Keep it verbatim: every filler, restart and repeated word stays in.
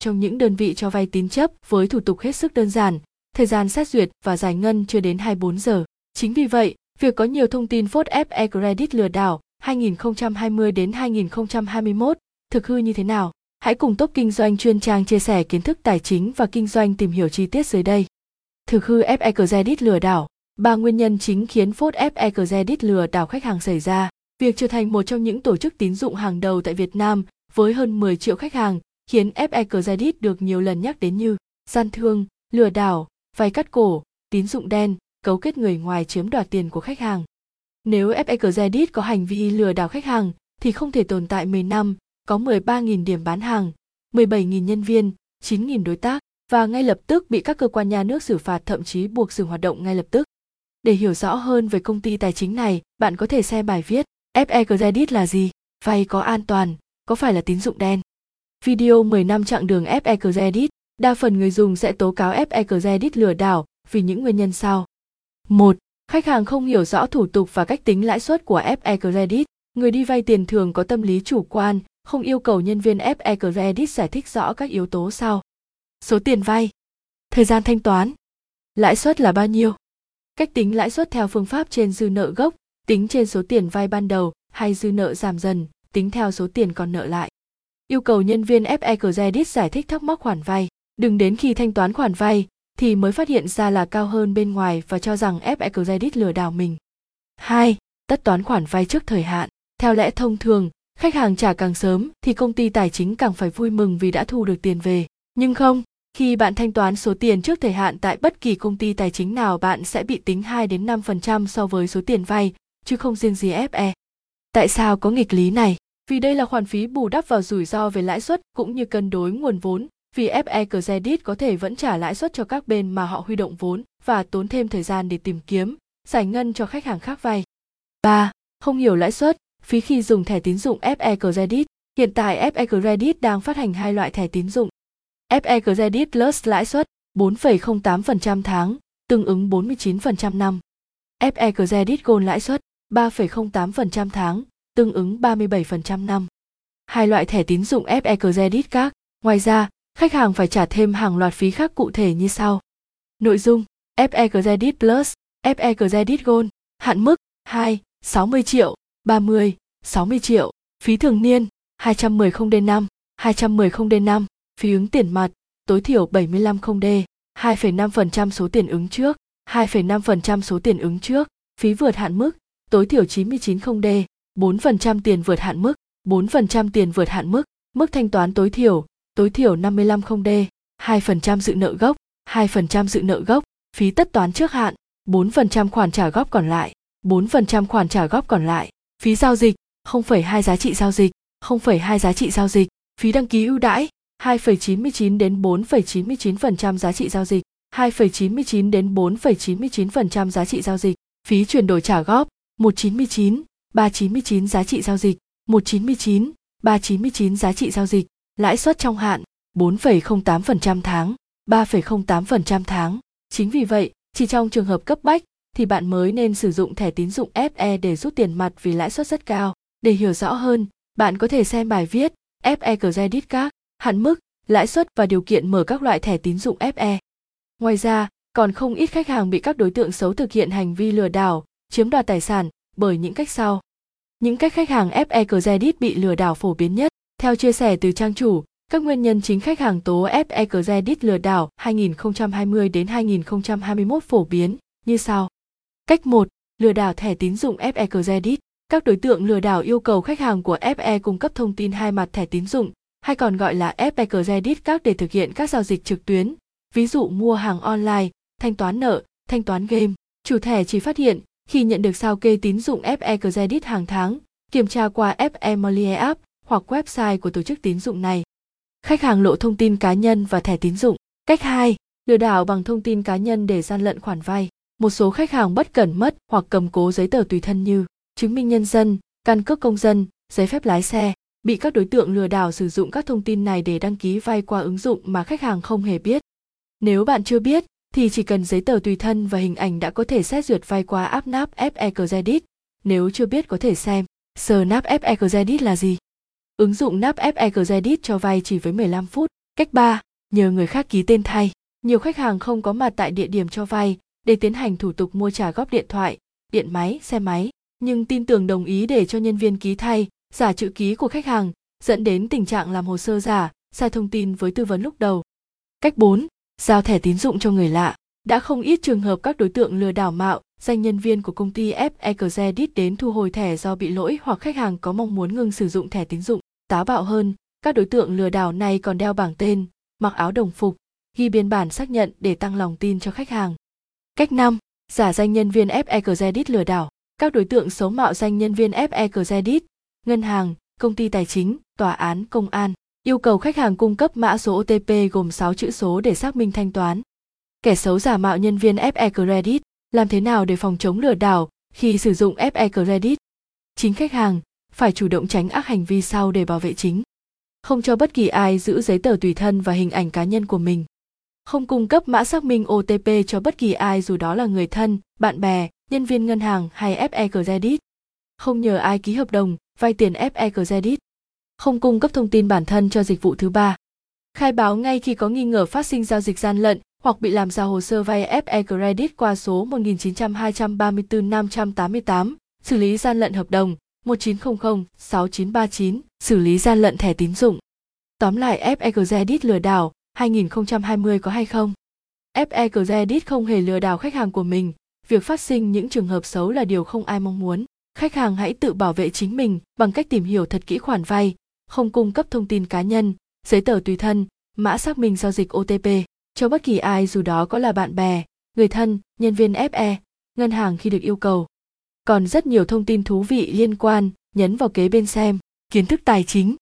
trong những đơn vị cho vay tín chấp với thủ tục hết sức đơn giản, thời gian xét duyệt và giải ngân chưa đến hai mươi bốn giờ. Chính vì vậy, việc có nhiều thông tin phốt ép e Credit lừa đảo hai nghìn không trăm hai mươi đến hai nghìn không trăm hai mươi mốt thực hư như thế nào? Hãy cùng Top Kinh doanh chuyên trang chia sẻ kiến thức tài chính và kinh doanh tìm hiểu chi tiết dưới đây. Thực hư ép e Credit lừa đảo. Ba nguyên nhân chính khiến phốt ép e Credit lừa đảo khách hàng xảy ra. Việc trở thành một trong những tổ chức tín dụng hàng đầu tại Việt Nam với hơn mười triệu khách hàng khiến ép e Credit được nhiều lần nhắc đến như gian thương, lừa đảo, vay cắt cổ, tín dụng đen, cấu kết người ngoài chiếm đoạt tiền của khách hàng. Nếu ép e Credit có hành vi lừa đảo khách hàng thì không thể tồn tại mười năm, có mười ba nghìn điểm bán hàng, mười bảy nghìn nhân viên, chín nghìn đối tác và ngay lập tức bị các cơ quan nhà nước xử phạt, thậm chí buộc dừng hoạt động ngay lập tức. Để hiểu rõ hơn về công ty tài chính này, bạn có thể xem bài viết ép e Credit là gì? Vay có an toàn, có phải là tín dụng đen? Video mười năm chặng đường ép e Credit. Đa phần người dùng sẽ tố cáo ép e Credit lừa đảo vì những nguyên nhân sau. một. Khách hàng không hiểu rõ thủ tục và cách tính lãi suất của ép e Credit. Người đi vay tiền thường có tâm lý chủ quan, không yêu cầu nhân viên ép e Credit giải thích rõ các yếu tố sau. Số tiền vay, thời gian thanh toán, lãi suất là bao nhiêu. Cách tính lãi suất theo phương pháp trên dư nợ gốc, tính trên số tiền vay ban đầu, hay dư nợ giảm dần, tính theo số tiền còn nợ lại. Yêu cầu nhân viên ép e Credit giải thích thắc mắc khoản vay. Đừng đến khi thanh toán khoản vay thì mới phát hiện ra là cao hơn bên ngoài và cho rằng ép e Credit lừa đảo mình. hai. Tất toán khoản vay trước thời hạn. Theo lẽ thông thường, khách hàng trả càng sớm thì công ty tài chính càng phải vui mừng vì đã thu được tiền về. Nhưng không, khi bạn thanh toán số tiền trước thời hạn tại bất kỳ công ty tài chính nào, bạn sẽ bị tính hai đến năm phần trăm so với số tiền vay, chứ không riêng gì ép e. Tại sao có nghịch lý này? Vì đây là khoản phí bù đắp vào rủi ro về lãi suất cũng như cân đối nguồn vốn, vì ép e Credit có thể vẫn trả lãi suất cho các bên mà họ huy động vốn và tốn thêm thời gian để tìm kiếm, giải ngân cho khách hàng khác vay. ba. Không hiểu lãi suất, phí khi dùng thẻ tín dụng ép e Credit. Hiện tại ép e Credit đang phát hành hai loại thẻ tín dụng. ép e Credit Plus lãi suất bốn phẩy không tám phần trăm tháng, tương ứng bốn mươi chín phần trăm năm. ép e Credit Gold lãi suất ba phẩy không tám phần trăm tháng, tương ứng ba mươi bảy phần trăm năm. Hai loại thẻ tín dụng ép e Credit khác. Ngoài ra, khách hàng phải trả thêm hàng loạt phí khác cụ thể như sau. Nội dung: ép e Credit Plus, ép e Credit Gold, hạn mức hai, sáu mươi triệu, ba mươi, sáu mươi triệu, phí thường niên hai trăm mười không D năm, hai trăm mười không D năm, phí ứng tiền mặt tối thiểu bảy mươi lăm không D, hai phẩy năm phần trăm số tiền ứng trước, hai phẩy năm phần trăm số tiền ứng trước, phí vượt hạn mức tối thiểu chín mươi chín không D, bốn phần trăm tiền vượt hạn mức, bốn phần trăm tiền vượt hạn mức, mức thanh toán tối thiểu tối thiểu năm mươi lăm không D, hai phần trăm dự nợ gốc, hai phần trăm dự nợ gốc, phí tất toán trước hạn, bốn phần trăm khoản trả góp còn lại, bốn phần trăm khoản trả góp còn lại, phí giao dịch, không phẩy hai giá trị giao dịch, không phẩy hai giá trị giao dịch, phí đăng ký ưu đãi, hai phẩy chín mươi chín đến bốn phẩy chín mươi chín phần trăm giá trị giao dịch, hai phẩy chín mươi chín đến bốn phẩy chín mươi chín phần trăm giá trị giao dịch, phí chuyển đổi trả góp, một trăm chín mươi chín, ba trăm chín mươi chín giá trị giao dịch, một trăm chín mươi chín, ba trăm chín mươi chín giá trị giao dịch. Lãi suất trong hạn bốn phẩy không tám phần trăm tháng, ba phẩy không tám phần trăm tháng. Chính vì vậy, chỉ trong trường hợp cấp bách thì bạn mới nên sử dụng thẻ tín dụng ép e để rút tiền mặt vì lãi suất rất cao. Để hiểu rõ hơn, bạn có thể xem bài viết ép e Credit Card, hạn mức, lãi suất và điều kiện mở các loại thẻ tín dụng ép e. Ngoài ra, còn không ít khách hàng bị các đối tượng xấu thực hiện hành vi lừa đảo, chiếm đoạt tài sản bởi những cách sau. Những cách khách hàng ép e Credit bị lừa đảo phổ biến nhất. Theo chia sẻ từ trang chủ, các nguyên nhân chính khách hàng tố ép e Credit lừa đảo hai nghìn không trăm hai mươi đến hai nghìn không trăm hai mươi mốt phổ biến như sau. Cách một. Lừa đảo thẻ tín dụng ép e Credit. Các đối tượng lừa đảo yêu cầu khách hàng của ép e cung cấp thông tin hai mặt thẻ tín dụng, hay còn gọi là ép e Credit Card, để thực hiện các giao dịch trực tuyến, ví dụ mua hàng online, thanh toán nợ, thanh toán game. Chủ thẻ chỉ phát hiện khi nhận được sao kê tín dụng ép e Credit hàng tháng, kiểm tra qua ép e Money App hoặc website của tổ chức tín dụng này. Khách hàng lộ thông tin cá nhân và thẻ tín dụng. Cách hai. Lừa đảo bằng thông tin cá nhân để gian lận khoản vay. Một số khách hàng bất cẩn mất hoặc cầm cố giấy tờ tùy thân như chứng minh nhân dân, căn cước công dân, giấy phép lái xe, bị các đối tượng lừa đảo sử dụng các thông tin này để đăng ký vay qua ứng dụng mà khách hàng không hề biết. Nếu bạn chưa biết, thì chỉ cần giấy tờ tùy thân và hình ảnh đã có thể xét duyệt vay qua app Snap ép e Credit. Nếu chưa biết có thể xem, Snap ép e Credit là gì? Ứng dụng Snap ép e Credit cho vay chỉ với mười lăm phút. Cách ba. Nhờ người khác ký tên thay. Nhiều khách hàng không có mặt tại địa điểm cho vay để tiến hành thủ tục mua trả góp điện thoại, điện máy, xe máy, nhưng tin tưởng đồng ý để cho nhân viên ký thay, giả chữ ký của khách hàng, dẫn đến tình trạng làm hồ sơ giả, sai thông tin với tư vấn lúc đầu. Cách bốn. Giao thẻ tín dụng cho người lạ. Đã không ít trường hợp các đối tượng lừa đảo mạo danh nhân viên của công ty ép e Credit đến thu hồi thẻ do bị lỗi hoặc khách hàng có mong muốn ngừng sử dụng thẻ tín dụng. Táo bạo hơn, các đối tượng lừa đảo này còn đeo bảng tên, mặc áo đồng phục, ghi biên bản xác nhận để tăng lòng tin cho khách hàng. Cách năm. Giả danh nhân viên ép e Credit lừa đảo. Các đối tượng xấu mạo danh nhân viên ép e Credit, ngân hàng, công ty tài chính, tòa án, công an, yêu cầu khách hàng cung cấp mã số o tê pê gồm sáu chữ số để xác minh thanh toán. Kẻ xấu giả mạo nhân viên ép e Credit, làm thế nào để phòng chống lừa đảo khi sử dụng ép e Credit? Chính khách hàng phải chủ động tránh ác hành vi sau để bảo vệ chính. Không cho bất kỳ ai giữ giấy tờ tùy thân và hình ảnh cá nhân của mình. Không cung cấp mã xác minh o tê pê cho bất kỳ ai dù đó là người thân, bạn bè, nhân viên ngân hàng hay ép e Credit. Không nhờ ai ký hợp đồng, vay tiền ép e Credit. Không cung cấp thông tin bản thân cho dịch vụ thứ ba. Khai báo ngay khi có nghi ngờ phát sinh giao dịch gian lận hoặc bị làm giả hồ sơ vay ép e Credit qua số một chín không không hai ba tư năm tám tám, xử lý gian lận hợp đồng một chín không không sáu chín ba chín, xử lý gian lận thẻ tín dụng. Tóm lại, ép e Credit lừa đảo hai không hai không có hay không? ép e Credit không hề lừa đảo khách hàng của mình, việc phát sinh những trường hợp xấu là điều không ai mong muốn. Khách hàng hãy tự bảo vệ chính mình bằng cách tìm hiểu thật kỹ khoản vay, không cung cấp thông tin cá nhân, giấy tờ tùy thân, mã xác minh giao dịch o tê pê cho bất kỳ ai dù đó có là bạn bè, người thân, nhân viên ép e, ngân hàng khi được yêu cầu. Còn rất nhiều thông tin thú vị liên quan, nhấn vào kế bên xem. Kiến thức tài chính.